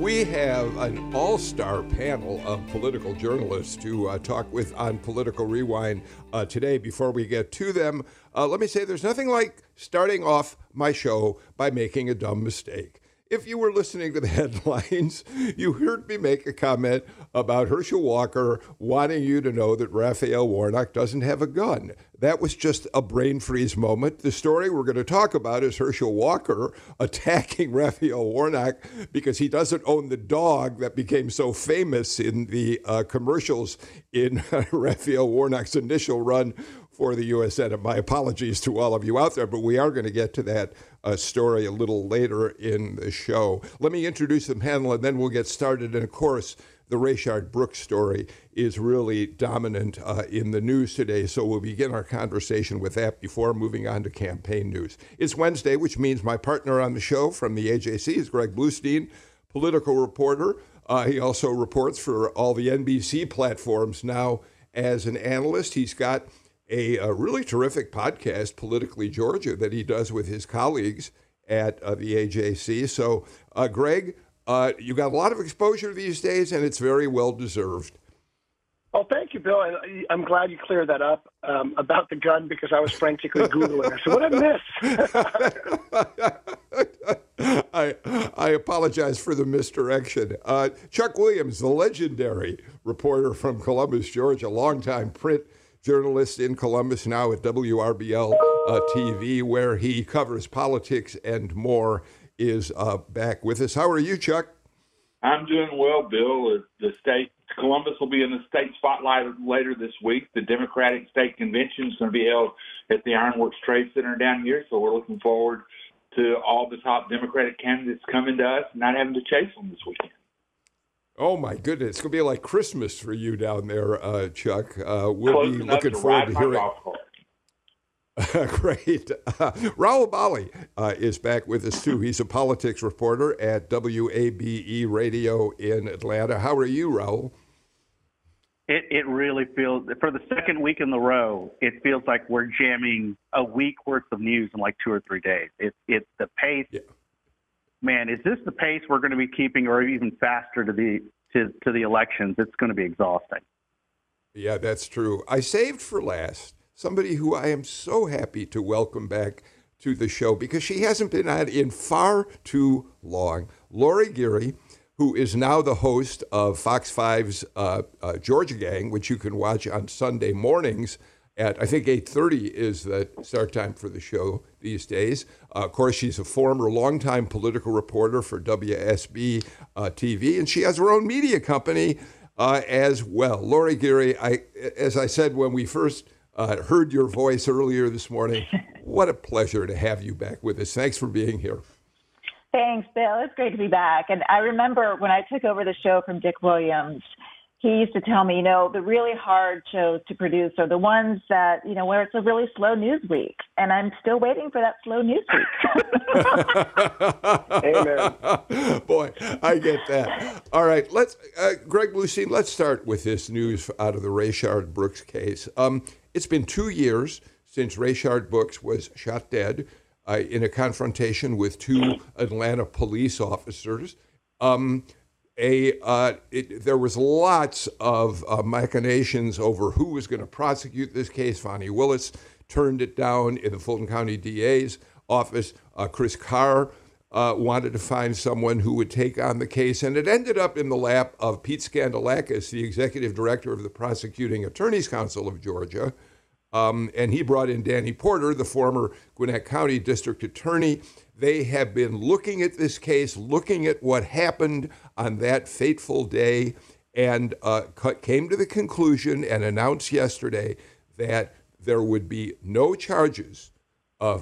We have an all-star panel of political journalists to talk with on Political Rewind today. Before we get to them, let me say there's nothing like starting off my show by making a dumb mistake. If you were listening to the headlines, you heard me make a comment about Herschel Walker wanting you to know that Raphael Warnock doesn't have a gun. That was just a brain freeze moment. The story we're going to talk about is Herschel Walker attacking Raphael Warnock because he doesn't own the dog that became so famous in the commercials in Raphael Warnock's initial run for the U.S. Senate. My apologies to all of you out there, but we are going to get to that story a little later in the show. Let me introduce the panel, and then we'll get started. And, of course, the Rayshard Brooks story is really dominant in the news today, so we'll begin our conversation with that before moving on to campaign news. It's Wednesday, which means my partner on the show from the AJC is Greg Bluestein, political reporter. He also reports for all the NBC platforms now as an analyst. He's got a really terrific podcast, Politically Georgia, that he does with his colleagues at the AJC. So, Greg, you got a lot of exposure these days, and it's very well-deserved. Well, thank you, Bill, and I'm glad you cleared that up about the gun because I was frantically Googling it. So what I missed? I apologize for the misdirection. Chuck Williams, the legendary reporter from Columbus, Georgia, longtime print journalist in Columbus, now at WRBL TV, where he covers politics and more, is back with us. How are you, Chuck? I'm doing well, Bill. Columbus will be in the state spotlight later this week. The Democratic State Convention is going to be held at the Ironworks Trade Center down here, so we're looking forward to all the top Democratic candidates coming to us and not having to chase them this weekend. Oh, my goodness. It's going to be like Christmas for you down there, Chuck. We'll be looking forward to hearing. Great. Raul Bali is back with us, too. He's a politics reporter at WABE Radio in Atlanta. How are you, Raul? It really feels, for the second week in a row, it feels like we're jamming a week worth of news in like 2 or 3 days. It's the pace. Yeah. Man, is this the pace we're going to be keeping, or even faster to the elections? It's going to be exhausting. Yeah, that's true. I saved for last somebody who I am so happy to welcome back to the show because she hasn't been on in far too long. Lori Geary, who is now the host of Fox 5's Georgia Gang, which you can watch on Sunday mornings at, I think, 8:30 is the start time for the show these days. Of course, she's a former longtime political reporter for WSB TV, and she has her own media company as well. Lori Geary, as I said when we first heard your voice earlier this morning, what a pleasure to have you back with us. Thanks for being here. Thanks, Bill. It's great to be back. And I remember when I took over the show from Dick Williams, he used to tell me, the really hard shows to produce are the ones that, where it's a really slow news week. And I'm still waiting for that slow news week. Amen. Boy, I get that. All right, Greg Bluestein, let's start with this news out of the Rayshard Brooks case. It's been 2 years since Rayshard Brooks was shot dead in a confrontation with two Atlanta police officers. There was lots of machinations over who was going to prosecute this case. Fani Willis turned it down in the Fulton County DA's office. Chris Carr wanted to find someone who would take on the case, and it ended up in the lap of Pete Scandalakis, the executive director of the Prosecuting Attorneys Council of Georgia, and he brought in Danny Porter, the former Gwinnett County district attorney. They have been looking at this case, looking at what happened on that fateful day, and came to the conclusion and announced yesterday that there would be no charges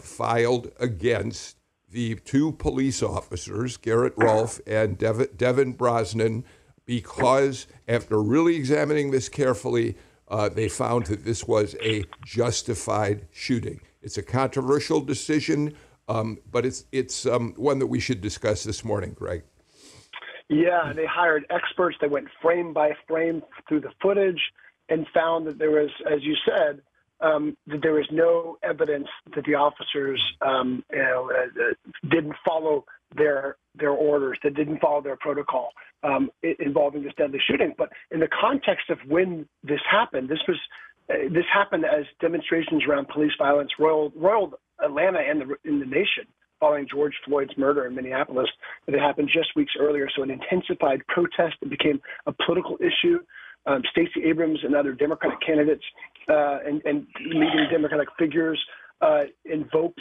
filed against the two police officers, Garrett Rolfe and Devin Brosnan, because after really examining this carefully, they found that this was a justified shooting. It's a controversial decision, but it's one that we should discuss this morning, Greg. Yeah, they hired experts. They went frame by frame through the footage and found that there was, as you said, that there was no evidence that the officers didn't follow their orders, that didn't follow their protocol involving this deadly shooting. But in the context of when this happened, this happened as demonstrations around police violence roiled Atlanta and in the nation following George Floyd's murder in Minneapolis. That it happened just weeks earlier, so an intensified protest. It became a political issue. Stacey Abrams and other Democratic candidates and leading Democratic figures invoked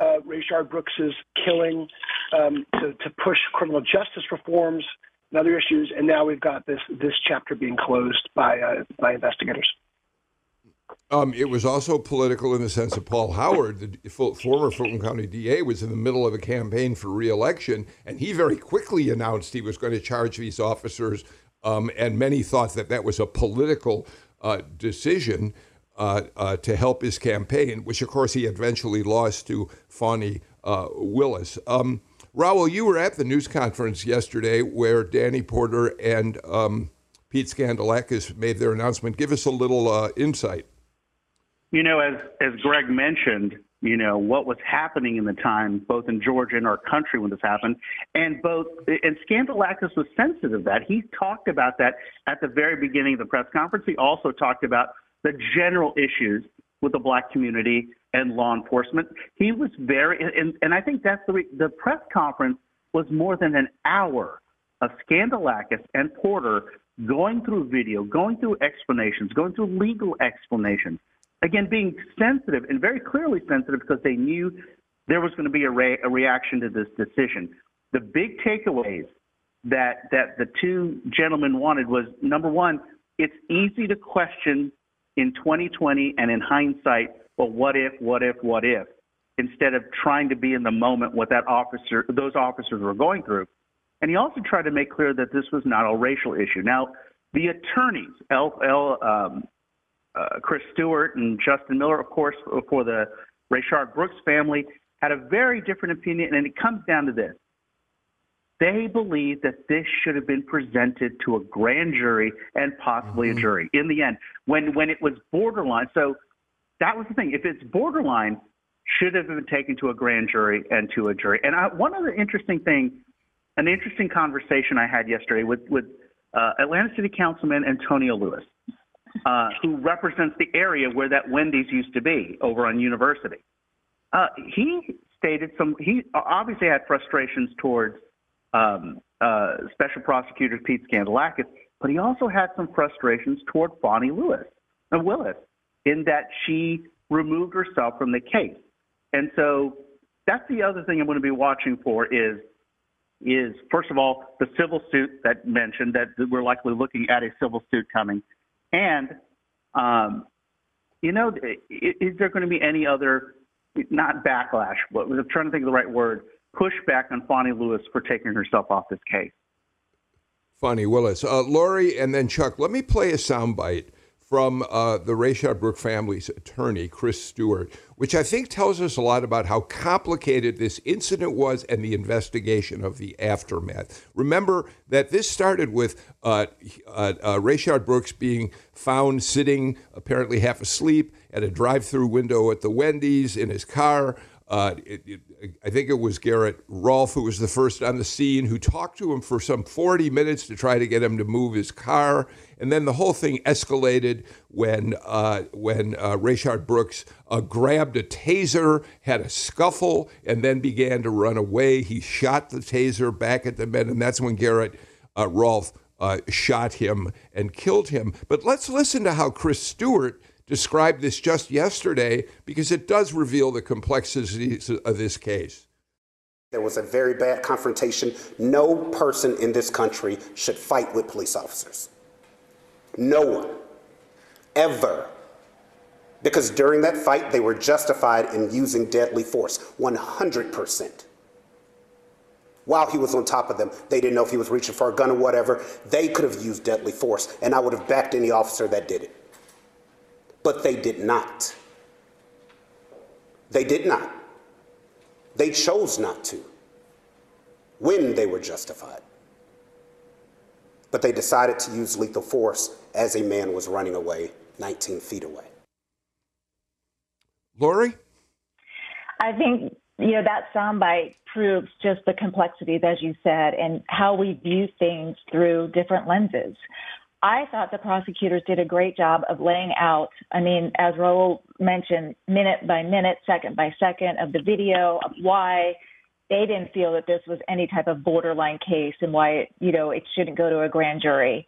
Rayshard Brooks's killing to push criminal justice reforms and other issues. And now we've got this chapter being closed by investigators. It was also political in the sense that Paul Howard, the former Fulton County DA, was in the middle of a campaign for re-election, and he very quickly announced he was going to charge these officers. And many thought that was a political decision to help his campaign, which, of course, he eventually lost to Fani Willis. Raul, you were at the news conference yesterday where Danny Porter and Pete Scandalakis made their announcement. Give us a little insight. You know, as Greg mentioned, you know, what was happening in the time, both in Georgia and our country when this happened, and Scandalakis was sensitive to that. He talked about that at the very beginning of the press conference. He also talked about the general issues with the black community and law enforcement. He was very, and I think that's the press conference was more than an hour of Scandalakis and Porter going through video, going through explanations, going through legal explanations. Again, being sensitive and very clearly sensitive because they knew there was going to be a reaction to this decision. The big takeaways that the two gentlemen wanted was, number one, it's easy to question in 2020 and in hindsight, well, what if, instead of trying to be in the moment what those officers were going through. And he also tried to make clear that this was not a racial issue. Now, the attorneys, Chris Stewart and Justin Miller, of course, for the Rayshard Brooks family, had a very different opinion, and it comes down to this. They believe that this should have been presented to a grand jury and possibly a jury. In the end, when it was borderline, so that was the thing. If it's borderline, should have been taken to a grand jury and to a jury. And one other interesting thing, an interesting conversation I had yesterday with Atlanta City Councilman Antonio Lewis, who represents the area where that Wendy's used to be over on University. He obviously had frustrations towards Special Prosecutor Pete Scandalakis, but he also had some frustrations toward Fani Willis in that she removed herself from the case. And so that's the other thing I'm going to be watching for is first of all, the civil suit that mentioned that we're likely looking at a civil suit coming. And, you know, is there going to be any other, not backlash, but I'm trying to think of the right word, pushback on Fani Willis for taking herself off this case? Fani Willis. Lori and then Chuck, let me play a soundbite from the Rayshard Brooks family's attorney, Chris Stewart, which I think tells us a lot about how complicated this incident was and the investigation of the aftermath. Remember that this started with Rayshard Brooks being found sitting apparently half asleep at a drive-through window at the Wendy's in his car. I think it was Garrett Rolfe who was the first on the scene, who talked to him for some 40 minutes to try to get him to move his car. And then the whole thing escalated when Rayshard Brooks grabbed a taser, had a scuffle, and then began to run away. He shot the taser back at the men, and that's when Garrett Rolfe shot him and killed him. But let's listen to how Chris Stewart described this just yesterday, because it does reveal the complexities of this case. There was a very bad confrontation. No person in this country should fight with police officers. No one. Ever. Because during that fight, they were justified in using deadly force. 100%. while he was on top of them. They didn't know if he was reaching for a gun or whatever. They could have used deadly force, and I would have backed any officer that did it. But they did not. They did not. They chose not to when they were justified. But they decided to use lethal force as a man was running away 19 feet away. Lori? I think, you know, that soundbite proves just the complexities, as you said, and how we view things through different lenses. I thought the prosecutors did a great job of laying out, I mean, as Raul mentioned, minute by minute, second by second of the video of why they didn't feel that this was any type of borderline case and why, you know, it shouldn't go to a grand jury.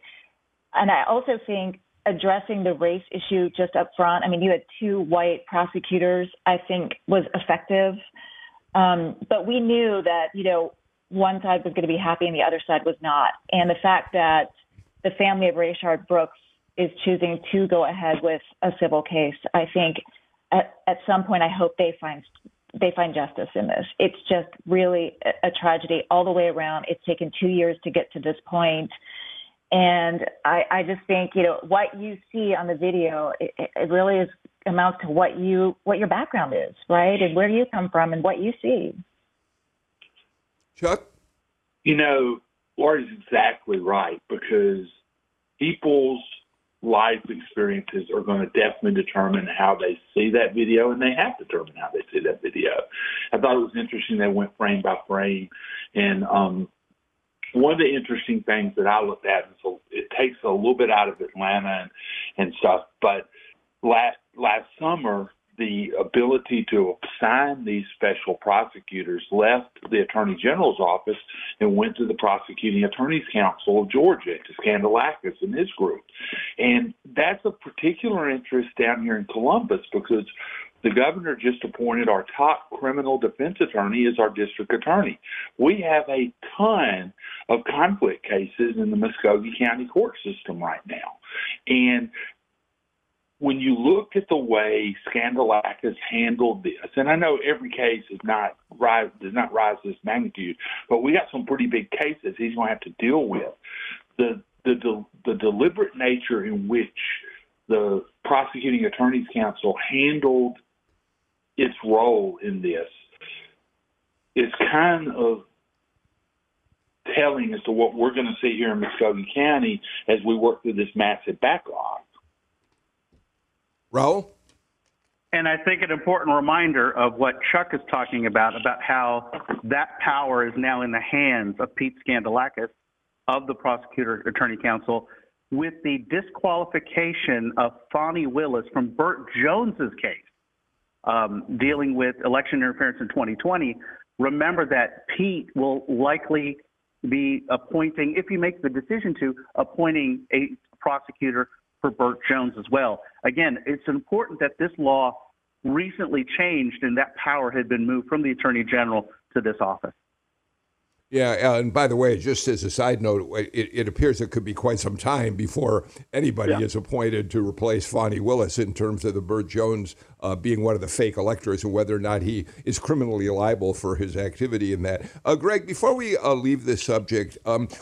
And I also think addressing the race issue just up front, I mean, you had two white prosecutors, I think was effective. But we knew that, you know, one side was going to be happy and the other side was not. And the fact that the family of Rayshard Brooks is choosing to go ahead with a civil case, I think at some point I hope they find justice in this. It's just really a tragedy all the way around. It's taken 2 years to get to this point. And I just think, you know, what you see on the video, it really is amounts to what your background is, right? And where you come from and what you see. Chuck? You know, Lori's exactly right, because people's life experiences are going to definitely determine how they see that video, and they have determined how they see that video. I thought it was interesting they went frame by frame, and one of the interesting things that I looked at, and so it takes a little bit out of Atlanta and stuff, but last summer, the ability to assign these special prosecutors left the Attorney General's office and went to the Prosecuting Attorneys Council of Georgia, to Scandalakis and his group. And that's a particular interest down here in Columbus, because the governor just appointed our top criminal defense attorney as our district attorney. We have a ton of conflict cases in the Muscogee County court system right now. And when you look at the way Scandalakis handled this, and I know every case does not rise to this magnitude, but we got some pretty big cases he's going to have to deal with. The deliberate nature in which the Prosecuting Attorneys Council handled its role in this is kind of telling as to what we're going to see here in Muscogee County as we work through this massive backlog. Raul? And I think an important reminder of what Chuck is talking about how that power is now in the hands of Pete Scandalakis of the Prosecutor Attorney Council, with the disqualification of Fani Willis from Burt Jones's case, dealing with election interference in 2020. Remember that Pete will likely be appointing, if he makes the decision to, appointing a prosecutor for Burt Jones as well. Again, it's important that this law recently changed and that power had been moved from the Attorney General to this office. Yeah, and by the way, just as a side note, it appears it could be quite some time before anybody is appointed to replace Fani Willis in terms of the Burt Jones being one of the fake electors and whether or not he is criminally liable for his activity in that. Greg, before we leave this subject,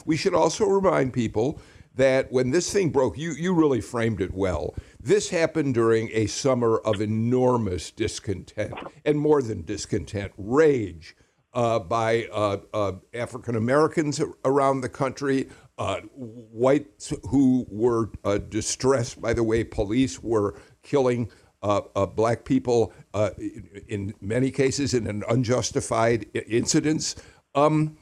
we should also remind people that when this thing broke, you really framed it well. This happened during a summer of enormous discontent, and more than discontent, rage by African Americans around the country, whites who were distressed by the way police were killing black people, in many cases in an unjustified incidents. And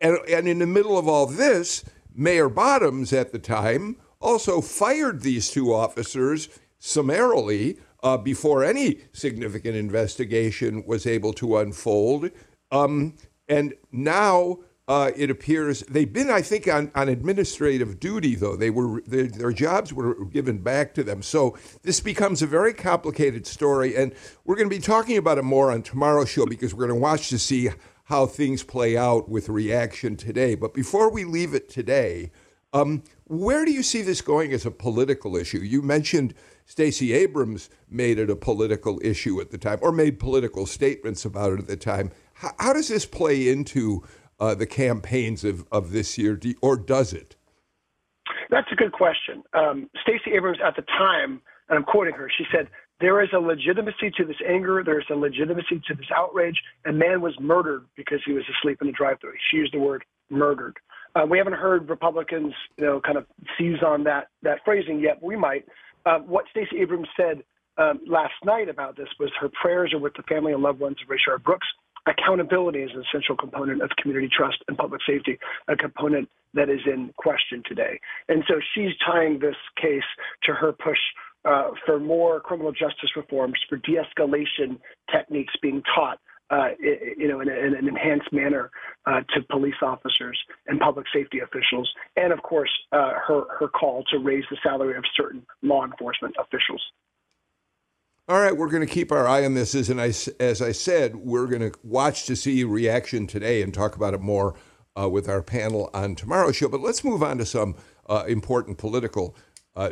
in the middle of all this, Mayor Bottoms at the time also fired these two officers summarily before any significant investigation was able to unfold. And now it appears they've been, I think, on administrative duty, though. Their jobs were given back to them. So this becomes a very complicated story. And we're going to be talking about it more on tomorrow's show, because we're going to watch to see how things play out with reaction today. But before we leave it today, where do you see this going as a political issue? You mentioned Stacey Abrams made it a political issue at the time, or made political statements about it at the time. How does this play into the campaigns of this year, or does it? That's a good question. Stacey Abrams at the time, and I'm quoting her, she said, "There is a legitimacy to this anger. There is a legitimacy to this outrage. A man was murdered because he was asleep in a drive-thru." She used the word murdered. We haven't heard Republicans, kind of seize on that phrasing yet. But we might. What Stacey Abrams said last night about this was her prayers are with the family and loved ones of Rayshard Brooks. Accountability is an essential component of community trust and public safety, a component that is in question today. And so she's tying this case to her push for more criminal justice reforms, for de-escalation techniques being taught, in an enhanced manner to police officers and public safety officials, and of course her call to raise the salary of certain law enforcement officials. All right, we're going to keep our eye on this, as I said, we're going to watch to see reaction today and talk about it more with our panel on tomorrow's show. But let's move on to some important political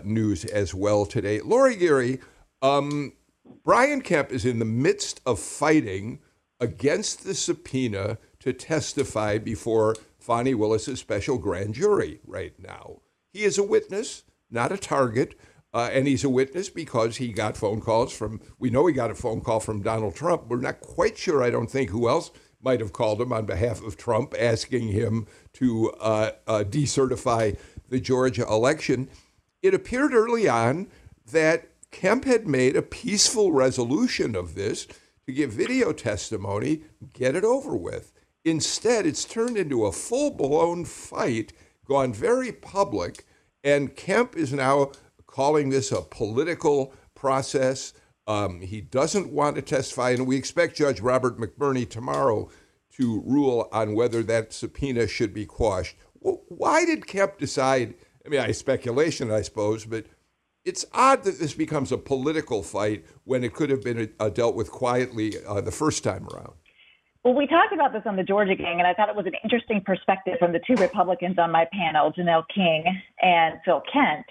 news as well today. Lori Geary, Brian Kemp is in the midst of fighting against the subpoena to testify before Fani Willis' special grand jury right now. He is a witness, not a target, and he's a witness because he got phone calls from, we know he got a phone call from Donald Trump. We're not quite sure, I don't think, who else might have called him on behalf of Trump, asking him to decertify the Georgia election. It appeared early on that Kemp had made a peaceful resolution of this to give video testimony, get it over with. Instead, it's turned into a full-blown fight, gone very public, and Kemp is now calling this a political process. He doesn't want to testify, and we expect Judge Robert McBurney tomorrow to rule on whether that subpoena should be quashed. Why did Kemp decide? I mean, speculation, I suppose, but it's odd that this becomes a political fight when it could have been dealt with quietly the first time around. Well, we talked about this on the Georgia Gang, and I thought it was an interesting perspective from the two Republicans on my panel, Janelle King and Phil Kent.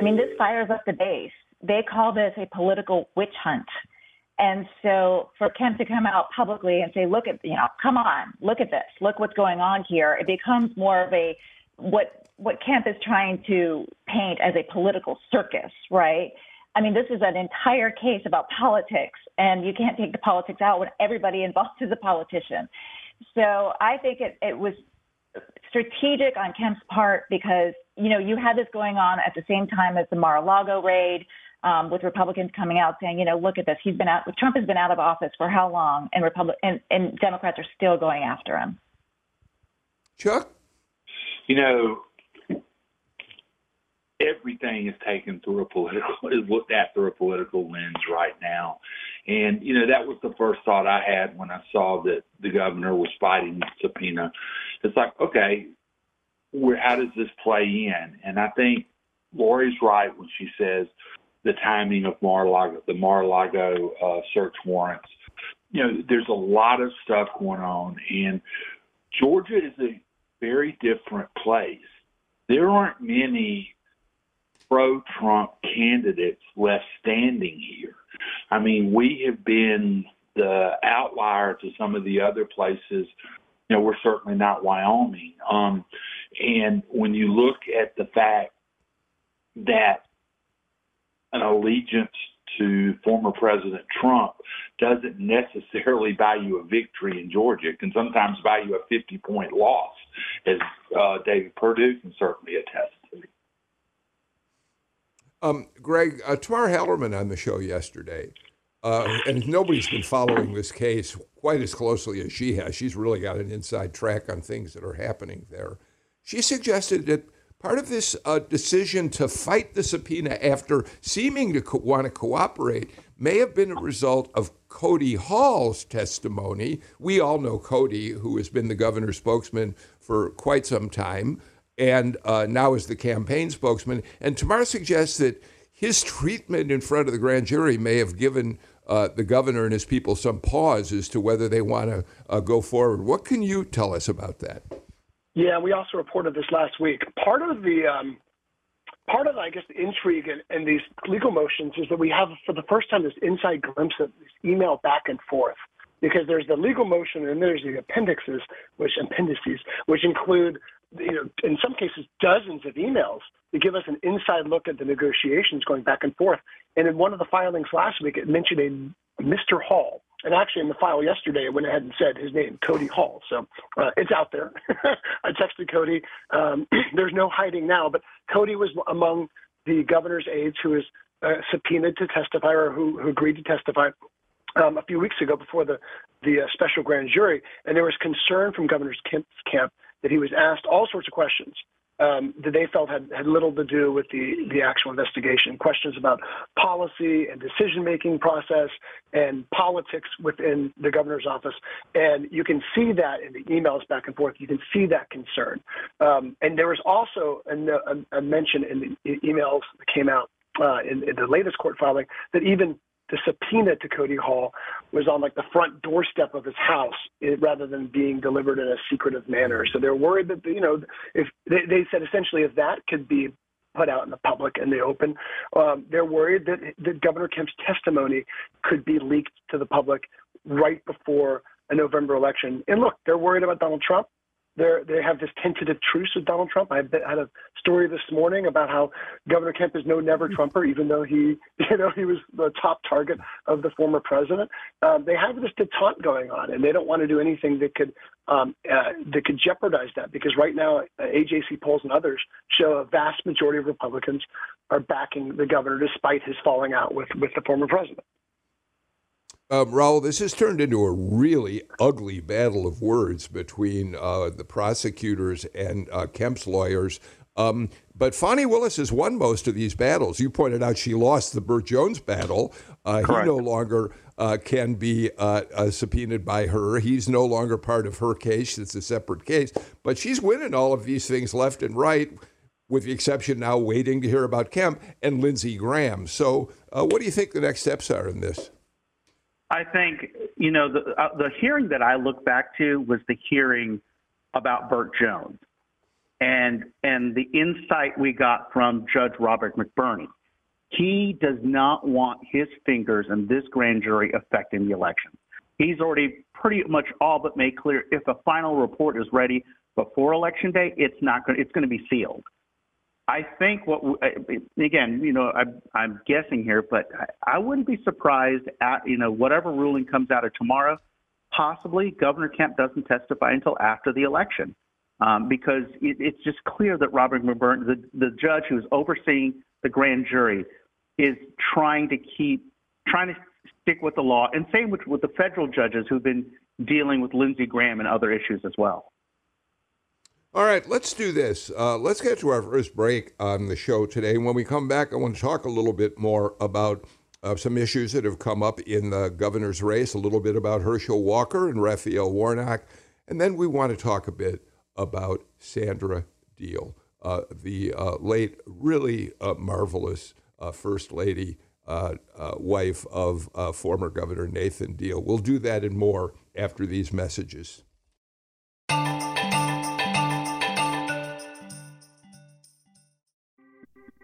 I mean, this fires up the base. They call this a political witch hunt. And so for Kemp to come out publicly and say, look at, come on, look at this, look what's going on here, it becomes more of a what Kemp is trying to paint as a political circus, right? I mean, this is an entire case about politics, and you can't take the politics out when everybody involved is a politician. So I think it was strategic on Kemp's part because, you had this going on at the same time as the Mar-a-Lago raid with Republicans coming out saying, look at this. Trump has been out of office for how long, and and Democrats are still going after him. Chuck? Everything is taken through is looked at through a political lens right now. And, that was the first thought I had when I saw that the governor was fighting the subpoena. It's like, okay, how does this play in? And I think Lori's right when she says the timing of the Mar-a-Lago search warrants. There's a lot of stuff going on, and Georgia is a very different place. There aren't many pro-Trump candidates left standing here. I mean, we have been the outlier to some of the other places. We're certainly not Wyoming. And when you look at the fact that an allegiance to former President Trump doesn't necessarily buy you a victory in Georgia. It can sometimes buy you a 50-point loss, as David Perdue can certainly attest to. Greg, Tamar Hallerman on the show yesterday, and nobody's been following this case quite as closely as she has. She's really got an inside track on things that are happening there. She suggested that part of this decision to fight the subpoena after seeming to want to cooperate may have been a result of Cody Hall's testimony. We all know Cody, who has been the governor's spokesman for quite some time and now is the campaign spokesman. And Tamar suggests that his treatment in front of the grand jury may have given the governor and his people some pause as to whether they want to go forward. What can you tell us about that? Yeah, we also reported this last week. Part of I guess, the intrigue in these legal motions is that we have, for the first time, this inside glimpse of this email back and forth because there's the legal motion and there's the appendices, which include, in some cases, dozens of emails to give us an inside look at the negotiations going back and forth. And in one of the filings last week, it mentioned a Mr. Hall. And actually, in the file yesterday, I went ahead and said his name, Cody Hall. So it's out there. I texted Cody. There's no hiding now. But Cody was among the governor's aides who was subpoenaed to testify, or who agreed to testify a few weeks ago before the special grand jury. And there was concern from Governor Kemp's camp that he was asked all sorts of questions that they felt had little to do with the actual investigation, questions about policy and decision-making process and politics within the governor's office. And you can see that in the emails back and forth. You can see that concern. And there was also a mention in the emails that came out in the latest court filing that even the subpoena to Cody Hall was on, like, the front doorstep of his house rather than being delivered in a secretive manner. So they're worried that, if they said essentially if that could be put out in the public and the open, they're worried that Governor Kemp's testimony could be leaked to the public right before a November election. And look, they're worried about Donald Trump. They have this tentative truce with Donald Trump. I had a story this morning about how Governor Kemp is no never Trumper, even though he was the top target of the former president. They have this detente going on, and they don't want to do anything that could jeopardize that, because right now AJC polls and others show a vast majority of Republicans are backing the governor despite his falling out with the former president. Raul, this has turned into a really ugly battle of words between the prosecutors and Kemp's lawyers. But Fani Willis has won most of these battles. You pointed out she lost the Burt Jones battle. He no longer can be subpoenaed by her. He's no longer part of her case. It's a separate case. But she's winning all of these things left and right, with the exception now waiting to hear about Kemp and Lindsey Graham. So what do you think the next steps are in this? I think, the hearing that I look back to was the hearing about Burt Jones and the insight we got from Judge Robert McBurney. He does not want his fingers in this grand jury affecting the election. He's already pretty much all but made clear if a final report is ready before Election Day, it's going to be sealed. I think I'm guessing here, but I wouldn't be surprised at, whatever ruling comes out of tomorrow, possibly Governor Kemp doesn't testify until after the election, because it's just clear that Robert McBurney, the judge who's overseeing the grand jury, is trying to stick with the law, and same with the federal judges who've been dealing with Lindsey Graham and other issues as well. All right, let's do this. Let's get to our first break on the show today. When we come back, I want to talk a little bit more about some issues that have come up in the governor's race, a little bit about Herschel Walker and Raphael Warnock. And then we want to talk a bit about Sandra Deal, the late, really marvelous First Lady, wife of former Governor Nathan Deal. We'll do that and more after these messages.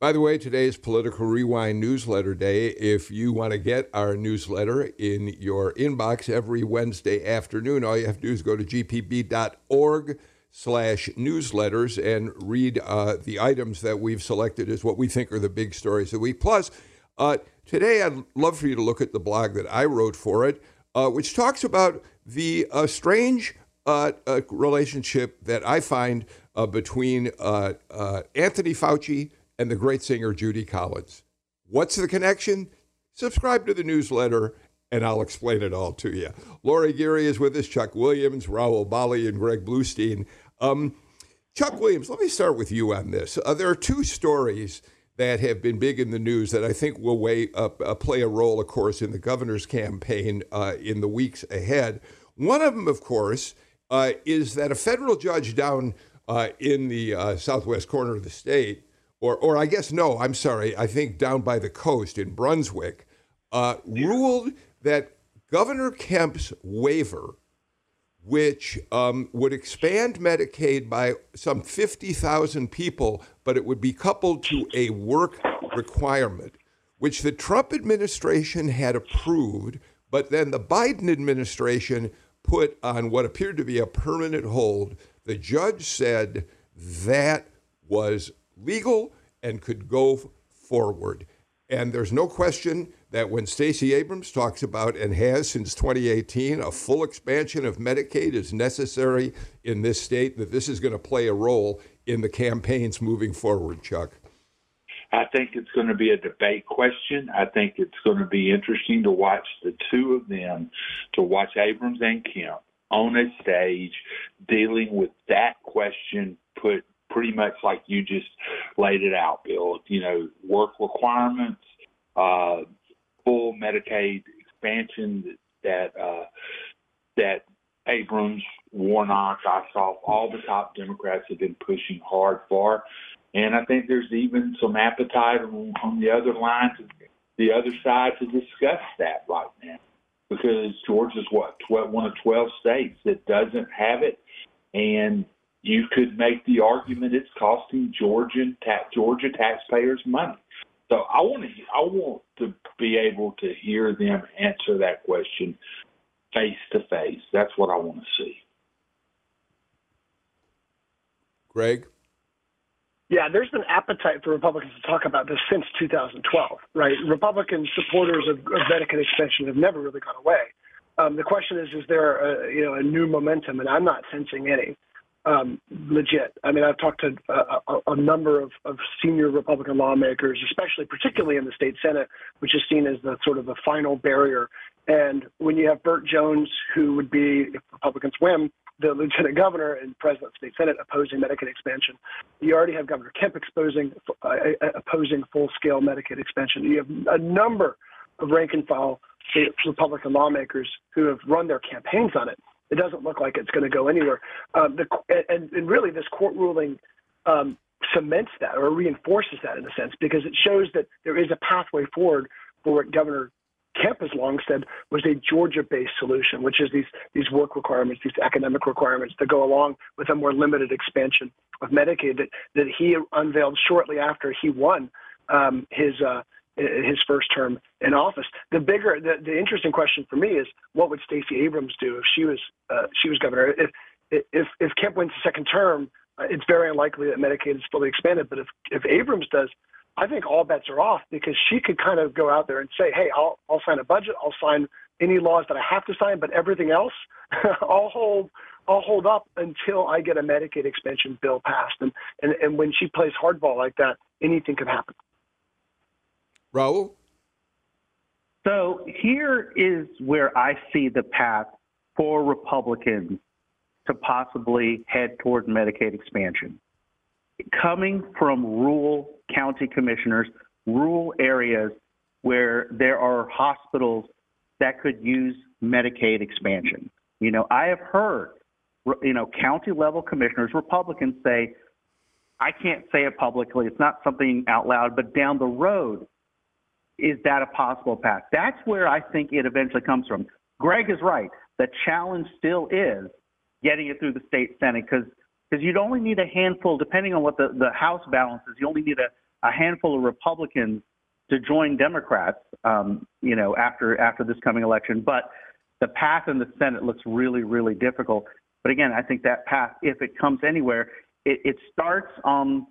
By the way, today's Political Rewind newsletter day. If you want to get our newsletter in your inbox every Wednesday afternoon, all you have to do is go to gpb.org/newsletters and read the items that we've selected as what we think are the big stories of the week. Plus, today I'd love for you to look at the blog that I wrote for it, which talks about the strange relationship that I find between Anthony Fauci and the great singer Judy Collins. What's the connection? Subscribe to the newsletter, and I'll explain it all to you. Lori Geary is with us, Chuck Williams, Raul Bali, and Greg Bluestein. Chuck Williams, let me start with you on this. There are two stories that have been big in the news that I think will play a role, of course, in the governor's campaign in the weeks ahead. One of them, of course, is that a federal judge down in the southwest corner of the state, or I guess, no, I'm sorry, I think down by the coast in Brunswick, ruled that Governor Kemp's waiver, which would expand Medicaid by some 50,000 people, but it would be coupled to a work requirement, which the Trump administration had approved, but then the Biden administration put on what appeared to be a permanent hold. The judge said that was legal and could go forward. And there's no question that when Stacey Abrams talks about and has since 2018, a full expansion of Medicaid is necessary in this state, that this is going to play a role in the campaigns moving forward, Chuck. I think it's going to be a debate question. I think it's going to be interesting to watch the two of them, to watch Abrams and Kemp on a stage dealing with that question put pretty much like you just laid it out, Bill. You know, work requirements, full Medicaid expansion that Abrams, Warnock, Ossoff, all the top Democrats have been pushing hard for. And I think there's even some appetite on the other line, the other side, to discuss that right now. Because Georgia's, what, 12, one of 12 states that doesn't have it, and you could make the argument it's costing Georgia taxpayers money. So I want to be able to hear them answer that question face to face. That's what I want to see. Greg? Yeah, there's been appetite for Republicans to talk about this since 2012, right? Republican supporters of Medicaid expansion have never really gone away. The question is there a new momentum? And I'm not sensing any. Legit. I mean, I've talked to a number of senior Republican lawmakers, particularly in the state Senate, which is seen as the sort of the final barrier. And when you have Burt Jones, who would be, if Republicans win, the lieutenant governor and president of the state Senate opposing Medicaid expansion. You already have Governor Kemp opposing full-scale Medicaid expansion. You have a number of rank-and-file state Republican lawmakers who have run their campaigns on it. It doesn't look like it's going to go anywhere. And really, this court ruling cements that or reinforces that in a sense, because it shows that there is a pathway forward for what Governor Kemp has long said was a Georgia-based solution, which is these work requirements, these academic requirements that go along with a more limited expansion of Medicaid that he unveiled shortly after he won his first term in office. The interesting question for me is, what would Stacey Abrams do if she was governor? If Kemp wins the second term, it's very unlikely that Medicaid is fully expanded. But if Abrams does, I think all bets are off, because she could kind of go out there and say, hey, I'll sign a budget, I'll sign any laws that I have to sign, but everything else, I'll hold up until I get a Medicaid expansion bill passed. And when she plays hardball like that, anything could happen. Raul? So here is where I see the path for Republicans to possibly head toward Medicaid expansion. Coming from rural county commissioners, rural areas where there are hospitals that could use Medicaid expansion. You know, I have heard, county-level commissioners, Republicans, say, I can't say it publicly, it's not something out loud, but down the road, is that a possible path? That's where I think it eventually comes from. Greg is right. The challenge still is getting it through the state Senate, because you'd only need a handful, depending on what the House balance is, you only need a handful of Republicans to join Democrats, after this coming election. But the path in the Senate looks really, really difficult. But again, I think that path, if it comes anywhere, it starts on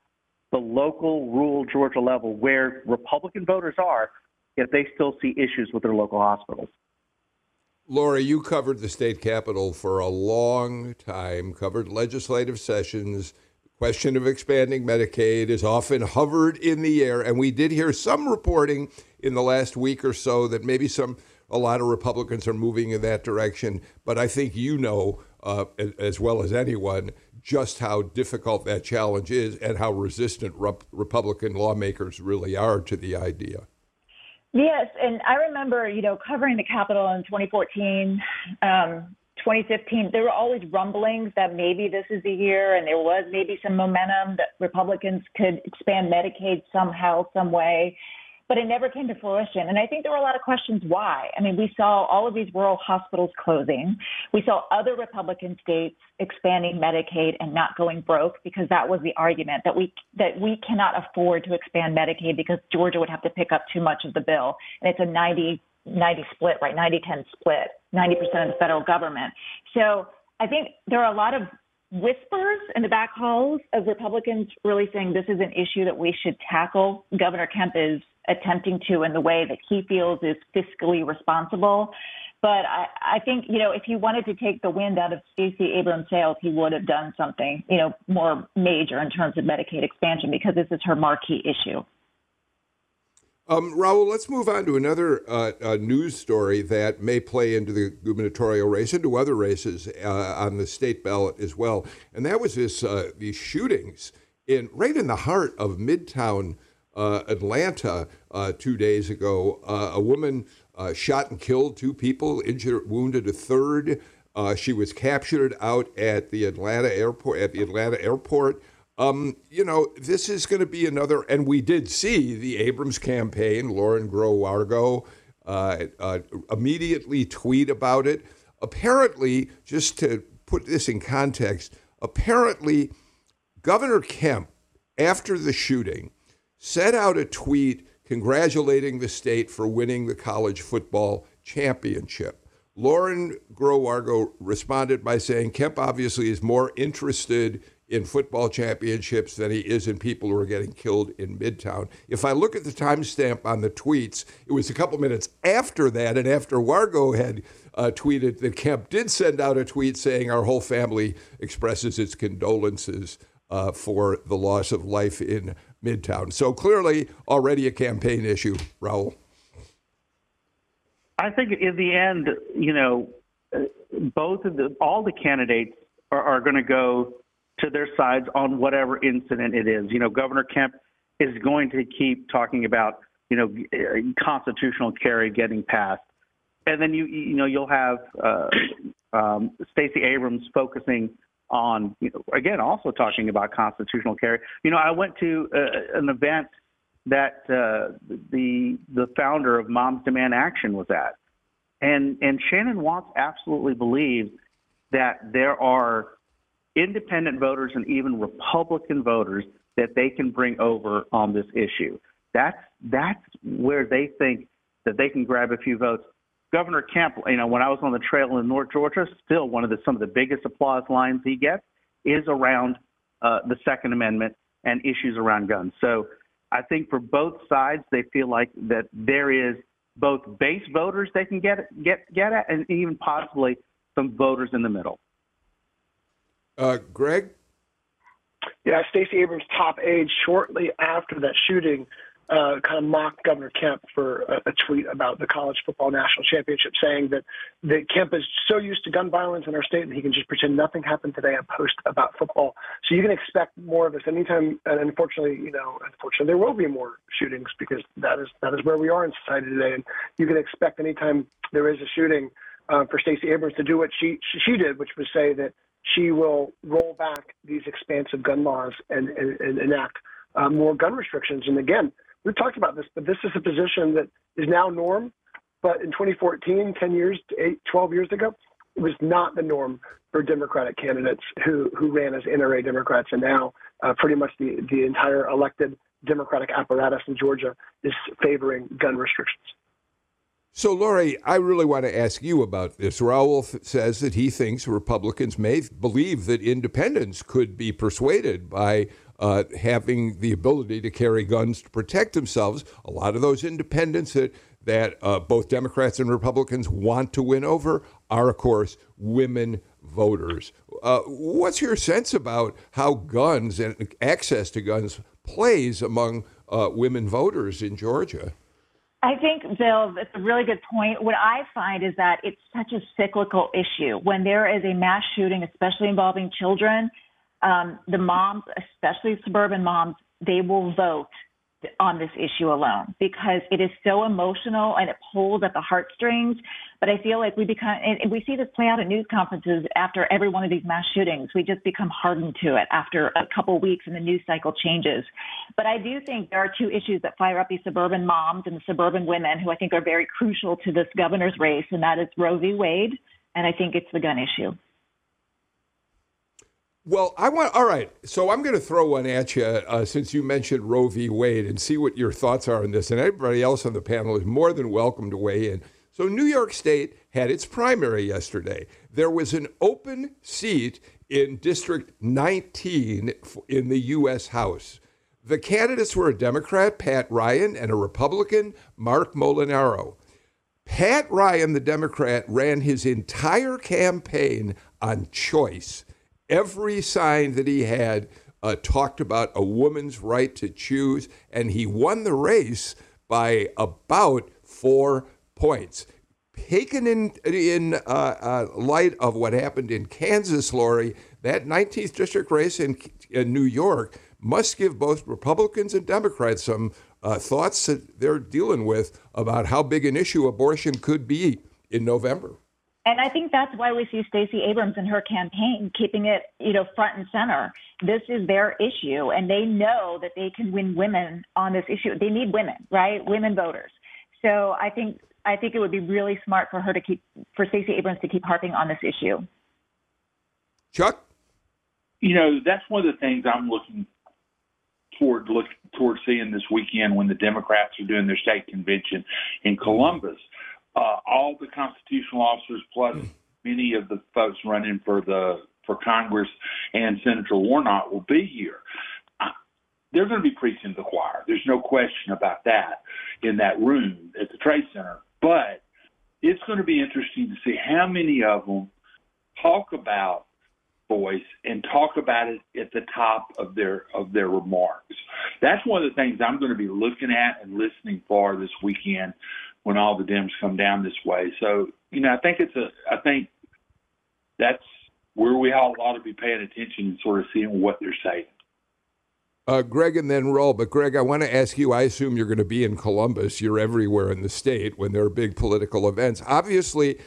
the local, rural Georgia level, where Republican voters are, if they still see issues with their local hospitals. Lori, you covered the state capitol for a long time, covered legislative sessions. The question of expanding Medicaid is often hovered in the air, and we did hear some reporting in the last week or so that maybe a lot of Republicans are moving in that direction. But I think as well as anyone, just how difficult that challenge is and how resistant Republican lawmakers really are to the idea. Yes, and I remember, you know, covering the Capitol in 2014, 2015, there were always rumblings that maybe this is the year, and there was maybe some momentum that Republicans could expand Medicaid somehow, some way, but it never came to fruition. And I think there were a lot of questions why. I mean, we saw all of these rural hospitals closing. We saw other Republican states expanding Medicaid and not going broke, because that was the argument, that we cannot afford to expand Medicaid because Georgia would have to pick up too much of the bill. And it's a 90 split, right? 90-10 split, 90% of the federal government. So I think there are a lot of whispers in the back halls of Republicans really saying this is an issue that we should tackle. Governor Kemp is attempting to in the way that he feels is fiscally responsible. But I think, you know, if he wanted to take the wind out of Stacey Abrams' sails, he would have done something, you know, more major in terms of Medicaid expansion, because this is her marquee issue. Raul, let's move on to another news story that may play into the gubernatorial race, into other races on the state ballot as well. And that was this these shootings right in the heart of Midtown Atlanta 2 days ago. A woman shot and killed two people, injured, wounded a third. She was captured out at the Atlanta airport. You know, this is going to be another, and we did see the Abrams campaign, Lauren Grow-Argo, immediately tweet about it. Apparently, just to put this in context, apparently Governor Kemp, after the shooting, sent out a tweet congratulating the state for winning the college football championship. Lauren Grow-Argo responded by saying Kemp obviously is more interested in football championships than he is in people who are getting killed in Midtown. If I look at the timestamp on the tweets, it was a couple minutes after that, and after Wargo had tweeted that Kemp did send out a tweet saying our whole family expresses its condolences for the loss of life in Midtown. So clearly already a campaign issue, Raul. I think in the end, you know, all the candidates are going to go to their sides on whatever incident it is. You know, Governor Kemp is going to keep talking about, you know, constitutional carry getting passed. And then, you know, you'll have Stacey Abrams focusing on, you know, again, also talking about constitutional carry. You know, I went to an event that the founder of Moms Demand Action was at. And Shannon Watts absolutely believes that there are independent voters and even Republican voters that they can bring over on this issue. That's where they think that they can grab a few votes. Governor Kemp, you know, when I was on the trail in North Georgia, still some of the biggest applause lines he gets is around the Second Amendment and issues around guns. So I think for both sides, they feel like that there is both base voters they can get at, and even possibly some voters in the middle. Greg? Yeah, Stacey Abrams' top aide shortly after that shooting kind of mocked Governor Kemp for a tweet about the college football national championship, saying that Kemp is so used to gun violence in our state and he can just pretend nothing happened today and post about football. So you can expect more of this anytime. And unfortunately, there will be more shootings, because that is where we are in society today. And you can expect anytime there is a shooting for Stacey Abrams to do what she did, which was say that she will roll back these expansive gun laws and enact more gun restrictions. And again, we've talked about this, but this is a position that is now norm. But in 2014, 10 years, 12 years ago, it was not the norm for Democratic candidates who ran as NRA Democrats. And now pretty much the entire elected Democratic apparatus in Georgia is favoring gun restrictions. So, Lori, I really want to ask you about this. Raul says that he thinks Republicans may believe that independents could be persuaded by having the ability to carry guns to protect themselves. A lot of those independents that both Democrats and Republicans want to win over are, of course, women voters. What's your sense about how guns and access to guns plays among women voters in Georgia? I think, Bill, that's a really good point. What I find is that it's such a cyclical issue. When there is a mass shooting, especially involving children, the moms, especially suburban moms, they will vote on this issue alone because it is so emotional and it pulls at the heartstrings. But I feel like we become, and we see this play out at news conferences after every one of these mass shootings. We just become hardened to it after a couple of weeks and the news cycle changes. But I do think there are two issues that fire up these suburban moms and the suburban women who I think are very crucial to this governor's race, and that is Roe v. Wade, and I think it's the gun issue. Well, all right, so I'm going to throw one at you since you mentioned Roe v. Wade and see what your thoughts are on this. And everybody else on the panel is more than welcome to weigh in. So New York State had its primary yesterday. There was an open seat in District 19 in the U.S. House. The candidates were a Democrat, Pat Ryan, and a Republican, Mark Molinaro. Pat Ryan, the Democrat, ran his entire campaign on choice. Every sign that he had talked about a woman's right to choose, and he won the race by about 4 points. Taken in light of what happened in Kansas, Lori, that 19th district race in New York must give both Republicans and Democrats some thoughts that they're dealing with about how big an issue abortion could be in November. And I think that's why we see Stacey Abrams and her campaign keeping it, front and center. This is their issue, and they know that they can win women on this issue. They need women, right? Women voters. So I think it would be really smart for her to for Stacey Abrams to keep harping on this issue. Chuck, that's one of the things I'm looking toward seeing this weekend when the Democrats are doing their state convention in Columbus. All the constitutional officers, plus many of the folks running for Congress and Senator Warnock will be here. They're going to be preaching to the choir. There's no question about that in that room at the Trade Center. But it's going to be interesting to see how many of them talk about voice and talk about it at the top of their remarks. That's one of the things I'm going to be looking at and listening for this weekend when all the Dems come down this way. So, I think that's where we all ought to be paying attention and sort of seeing what they're saying. Greg and then Roll. But, Greg, I want to ask you, I assume you're going to be in Columbus. You're everywhere in the state when there are big political events. Obviously,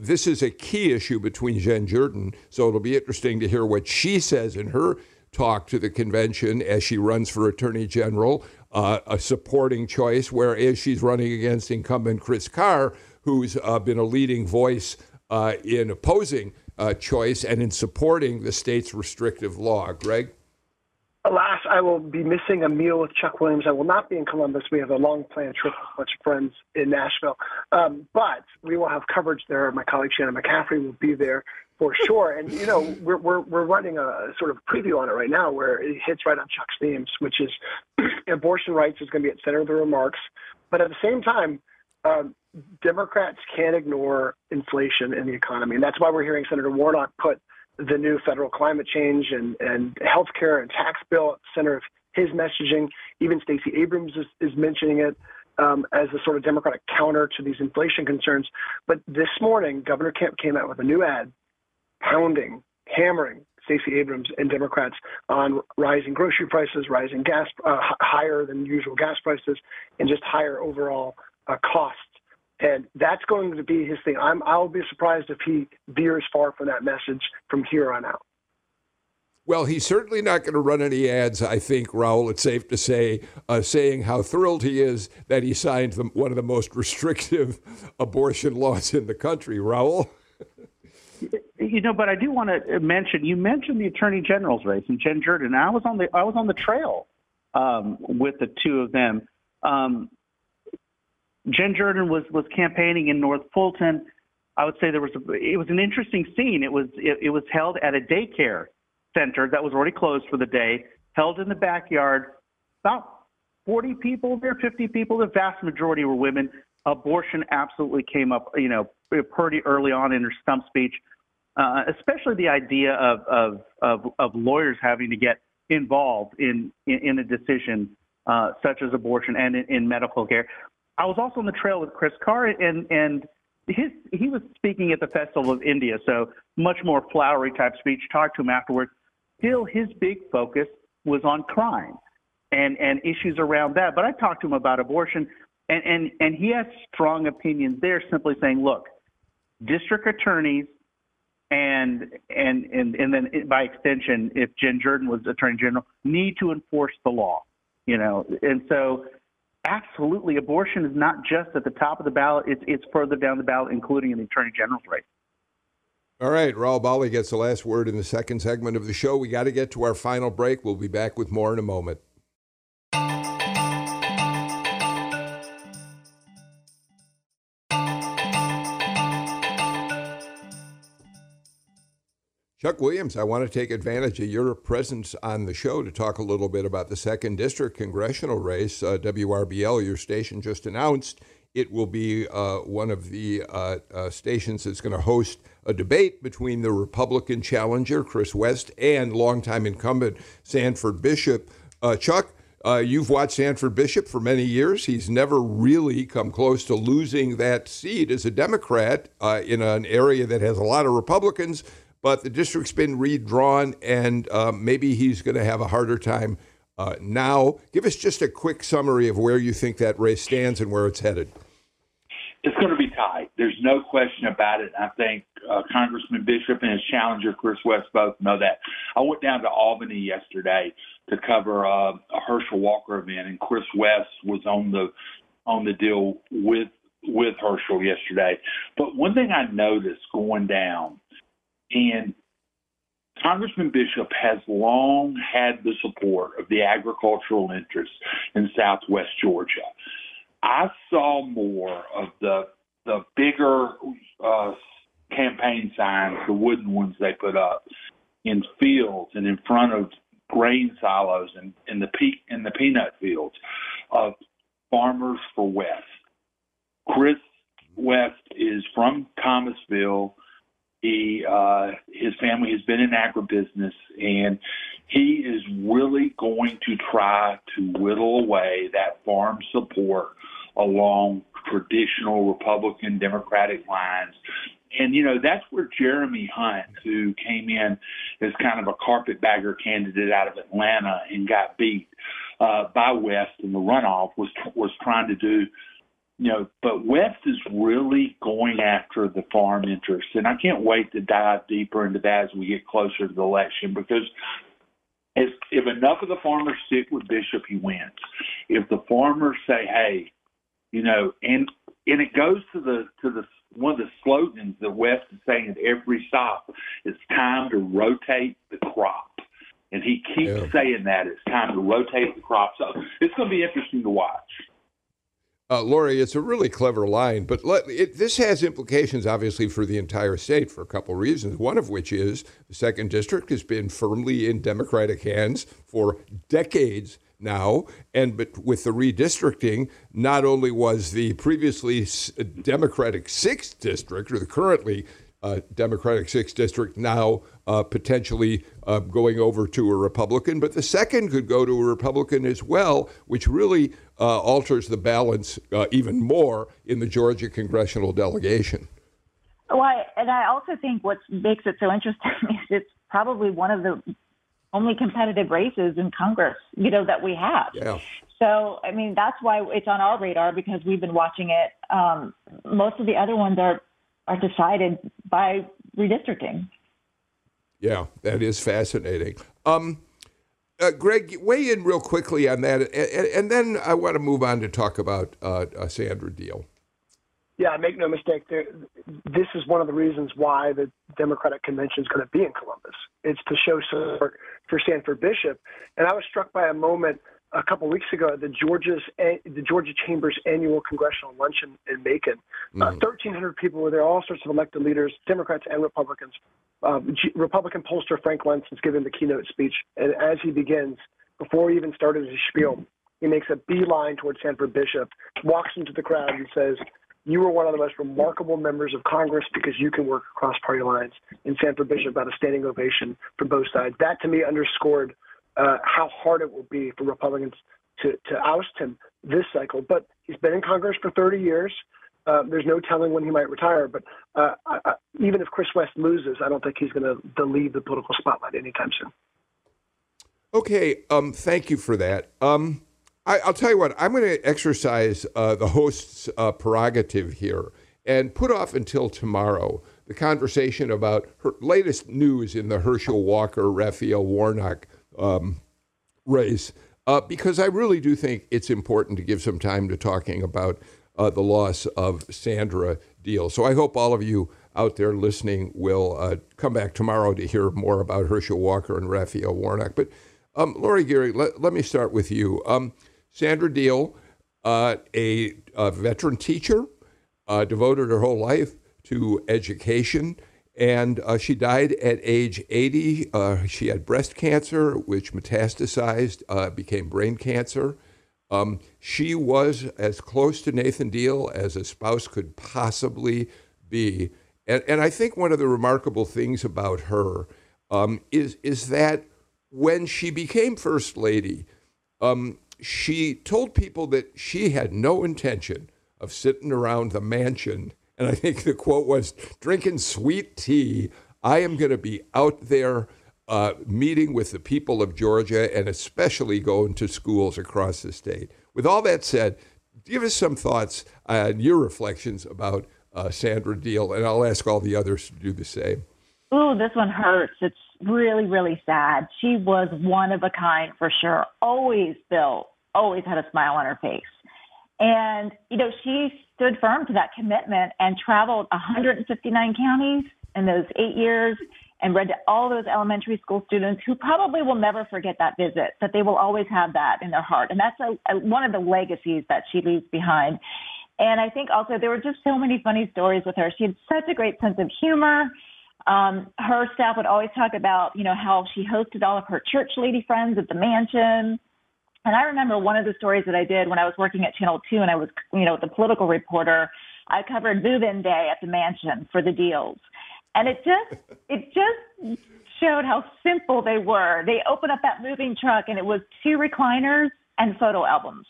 this is a key issue between Jen Jordan, so it'll be interesting to hear what she says in her talk to the convention as she runs for attorney general, a supporting choice, whereas she's running against incumbent Chris Carr, who's been a leading voice in opposing choice and in supporting the state's restrictive law. Greg? Alas, I will be missing a meal with Chuck Williams. I will not be in Columbus. We have a long-planned trip with a bunch of friends in Nashville. But we will have coverage there. My colleague Shannon McCaffrey will be there for sure. And, we're running a sort of preview on it right now where it hits right on Chuck's themes, which is abortion rights is going to be at the center of the remarks. But at the same time, Democrats can't ignore inflation in the economy. And that's why we're hearing Senator Warnock put the new federal climate change and health care and tax bill at the center of his messaging. Even Stacey Abrams is mentioning it as a sort of Democratic counter to these inflation concerns. But this morning, Governor Kemp came out with a new ad hammering Stacey Abrams and Democrats on rising grocery prices, rising gas, higher than usual gas prices, and just higher overall costs. And that's going to be his thing. I'll be surprised if he veers far from that message from here on out. Well, he's certainly not going to run any ads, I think, Raul, it's safe to say, saying how thrilled he is that he signed one of the most restrictive abortion laws in the country. Raul? But I do want to mention, you mentioned the Attorney General's race and Jen Jordan. I was on the trail with the two of them. Jen Jordan was campaigning in North Fulton. I would say it was an interesting scene. It was held at a daycare center that was already closed for the day, held in the backyard. About 40 people there, 50 people. The vast majority were women. Abortion absolutely came up, pretty early on in her stump speech, especially the idea of lawyers having to get involved in a decision such as abortion and in medical care. I was also on the trail with Chris Carr, and he was speaking at the Festival of India, so much more flowery type speech. Talked to him afterwards. still his big focus was on crime and issues around that. But I talked to him about abortion, and he has strong opinions there, simply saying, look, district attorneys and then by extension, if Jen Jordan was attorney general, need to enforce the law, you know. And so absolutely, abortion is not just at the top of the ballot. It's further down the ballot, including in the attorney general's race. All right, Raul Bali gets the last word in the second segment of the show. We got to get to our final break. We'll be back with more in a moment. Chuck Williams, I want to take advantage of your presence on the show to talk a little bit about the 2nd District congressional race. WRBL, your station, just announced it will be one of the stations that's going to host a debate between the Republican challenger, Chris West, and longtime incumbent Sanford Bishop. Chuck, you've watched Sanford Bishop for many years. He's never really come close to losing that seat as a Democrat in an area that has a lot of Republicans. But the district's been redrawn, and maybe he's going to have a harder time now. Give us just a quick summary of where you think that race stands and where it's headed. It's going to be tight. There's no question about it. I think Congressman Bishop and his challenger, Chris West, both know that. I went down to Albany yesterday to cover a Herschel Walker event, and Chris West was on the deal with Herschel yesterday. But one thing I noticed going down, and Congressman Bishop has long had the support of the agricultural interests in Southwest Georgia. I saw more of the bigger campaign signs, the wooden ones they put up in fields and in front of grain silos and in the peanut fields of Farmers for West. Chris West is from Thomasville. He, his family has been in agribusiness, and he is really going to try to whittle away that farm support along traditional Republican Democratic lines. And, you know, that's where Jeremy Hunt, who came in as kind of a carpetbagger candidate out of Atlanta and got beat by West in the runoff, was trying to do. You know, but West is really going after the farm interests, and I can't wait to dive deeper into that as we get closer to the election, because if enough of the farmers stick with Bishop, he wins. If the farmers say, hey, you know, and it goes to the one of the slogans that West is saying at every stop, it's time to rotate the crop. And he keeps saying that it's time to rotate the crop. So it's going to be interesting to watch. Lori, it's a really clever line, but this has implications, obviously, for the entire state for a couple reasons, one of which is the 2nd District has been firmly in Democratic hands for decades now, but with the redistricting, not only was the previously Democratic 6th District, or the currently Democratic 6th District, now potentially going over to a Republican, but the 2nd could go to a Republican as well, which really alters the balance even more in the Georgia congressional delegation. Well, I also think what makes it so interesting is it's probably one of the only competitive races in Congress, you know, that we have. Yeah. So, I mean, that's why it's on our radar, because we've been watching it. Most of the other ones are decided by redistricting. Yeah, that is fascinating. Greg, weigh in real quickly on that, and then I want to move on to talk about Sandra Deal. Yeah, make no mistake, this is one of the reasons why the Democratic Convention is going to be in Columbus. It's to show support for Sanford Bishop. And I was struck by a moment a couple weeks ago at the Georgia Chamber's annual congressional luncheon in Macon. 1,300 people were there, all sorts of elected leaders, Democrats and Republicans. Republican pollster Frank Luntz is giving the keynote speech, and as he begins, before he even started his spiel, he makes a beeline towards Sanford Bishop, walks into the crowd and says, "You are one of the most remarkable members of Congress because you can work across party lines." And Sanford Bishop got a standing ovation from both sides. That, to me, underscored how hard it will be for Republicans to oust him this cycle. But he's been in Congress for 30 years. There's no telling when he might retire, but even if Chris West loses, I don't think he's going to leave the political spotlight anytime soon. Okay, thank you for that. I'll tell you what, I'm going to exercise the host's prerogative here and put off until tomorrow the conversation about her latest news in the Herschel Walker, Raphael Warnock race, because I really do think it's important to give some time to talking about the loss of Sandra Deal. So I hope all of you out there listening will come back tomorrow to hear more about Herschel Walker and Raphael Warnock. But Lori Geary, let me start with you. Sandra Deal, a veteran teacher, devoted her whole life to education, and she died at age 80. She had breast cancer, which metastasized, became brain cancer. She was as close to Nathan Deal as a spouse could possibly be. And I think one of the remarkable things about her is that when she became First Lady, she told people that she had no intention of sitting around the mansion. And I think the quote was, drinking sweet tea. I am going to be out there meeting with the people of Georgia and especially going to schools across the state. With all that said, give us some thoughts on your reflections about Sandra Deal, and I'll ask all the others to do the same. Oh, this one hurts. It's really, really sad. She was one of a kind for sure. Always, Bill, always had a smile on her face. And, you know, she stood firm to that commitment and traveled 159 counties in those 8 years and read to all those elementary school students who probably will never forget that visit, but they will always have that in their heart. And that's one of the legacies that she leaves behind. And I think also there were just so many funny stories with her. She had such a great sense of humor. Her staff would always talk about, you know, how she hosted all of her church lady friends at the mansion. And I remember one of the stories that I did when I was working at Channel 2 and I was, you know, the political reporter, I covered move-in day at the mansion for the Deals. And it just showed how simple they were. They opened up that moving truck and it was 2 recliners and photo albums.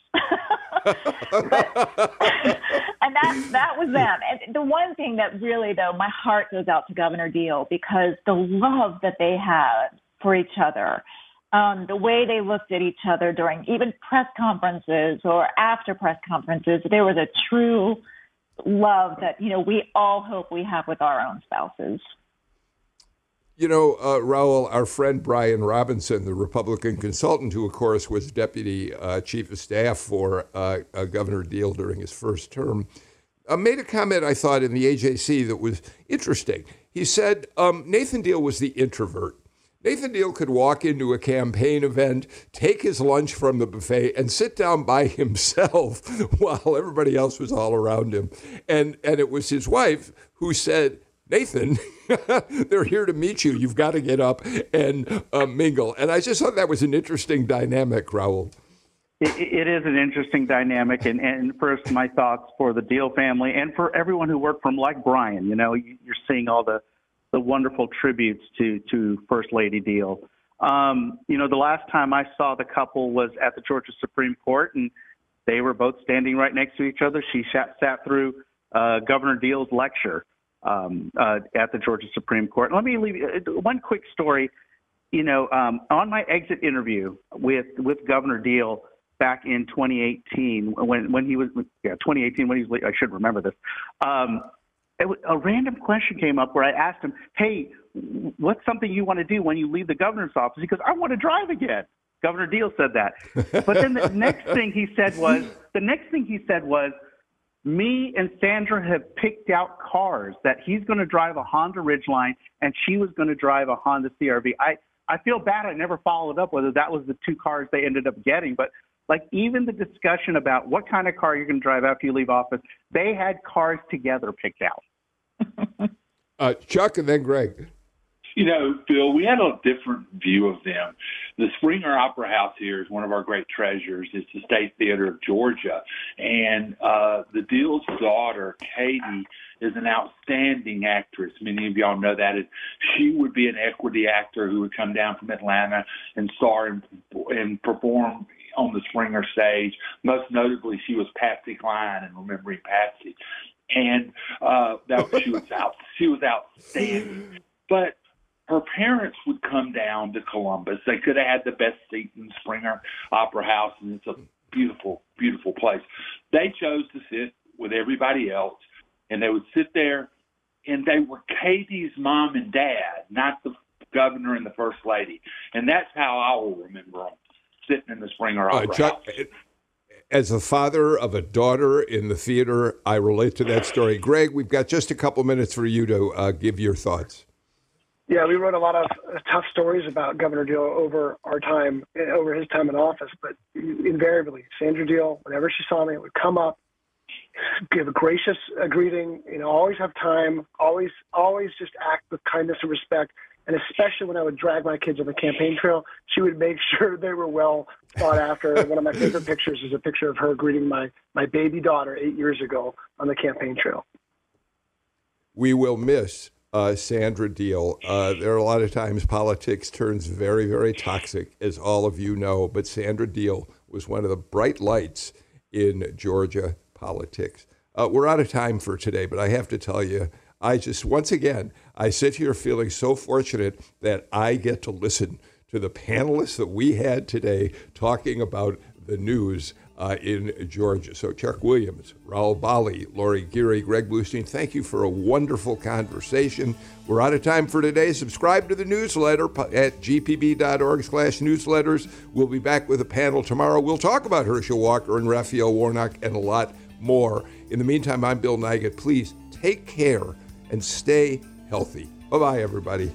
And that was them. And the one thing that really, though, my heart goes out to Governor Deal because the love that they had for each other, the way they looked at each other during even press conferences or after press conferences, there was a true love that, you know, we all hope we have with our own spouses. You know, Raul, our friend Brian Robinson, the Republican consultant, who, of course, was deputy chief of staff for Governor Deal during his first term, made a comment, I thought, in the AJC that was interesting. He said Nathan Deal was the introvert. Nathan Deal could walk into a campaign event, take his lunch from the buffet, and sit down by himself while everybody else was all around him. And it was his wife who said, Nathan, they're here to meet you. You've got to get up and mingle. And I just thought that was an interesting dynamic, Raul. It is an interesting dynamic. And first, my thoughts for the Deal family and for everyone who worked from, like Brian. You know, you're seeing all the wonderful tributes to First Lady Deal. You know, the last time I saw the couple was at the Georgia Supreme Court, and they were both standing right next to each other. She sat through Governor Deal's lecture. At the Georgia Supreme Court. Let me leave you one quick story. You know, on my exit interview with Governor Deal back in 2018, when he was 2018 when he was, I should remember this. A random question came up where I asked him, "Hey, what's something you want to do when you leave the governor's office?" He goes, "I want to drive again." Governor Deal said that, but then the next thing he said was me and Sandra have picked out cars that he's going to drive a Honda Ridgeline and she was going to drive a Honda CR-V. I feel bad I never followed up whether that was the 2 cars they ended up getting. But, like, even the discussion about what kind of car you're going to drive after you leave office, they had cars together picked out. Chuck and then Greg. You know, Bill, we had a different view of them. The Springer Opera House here is one of our great treasures. It's the State Theater of Georgia. And the Deal's daughter, Katie, is an outstanding actress. Many of y'all know that. And she would be an equity actor who would come down from Atlanta and star and perform on the Springer stage. Most notably, she was Patsy Cline in Remembering Patsy. And she was outstanding. But her parents would come down to Columbus. They could have had the best seat in Springer Opera House, and it's a beautiful, beautiful place. They chose to sit with everybody else, and they would sit there, and they were Katie's mom and dad, not the governor and the first lady. And that's how I will remember them, sitting in the Springer Opera House. As the father of a daughter in the theater, I relate to that story. Greg, we've got just a couple minutes for you to give your thoughts. Yeah, we wrote a lot of tough stories about Governor Deal over our time, over his time in office. But invariably, Sandra Deal, whenever she saw me, would come up, give a gracious greeting. You know, always have time. Always just act with kindness and respect. And especially when I would drag my kids on the campaign trail, she would make sure they were well thought after. One of my favorite pictures is a picture of her greeting my baby daughter 8 years ago on the campaign trail. We will miss Sandra Deal. There are a lot of times politics turns very, very toxic, as all of you know. But Sandra Deal was one of the bright lights in Georgia politics. We're out of time for today, but I have to tell you, I sit here feeling so fortunate that I get to listen to the panelists that we had today talking about the news in Georgia. So Chuck Williams, Raul Bali, Lori Geary, Greg Bluestein, thank you for a wonderful conversation. We're out of time for today. Subscribe to the newsletter at gpb.org/newsletters. We'll be back with a panel tomorrow. We'll talk about Herschel Walker and Raphael Warnock and a lot more. In the meantime, I'm Bill Nigat. Please take care and stay healthy. Bye-bye, everybody.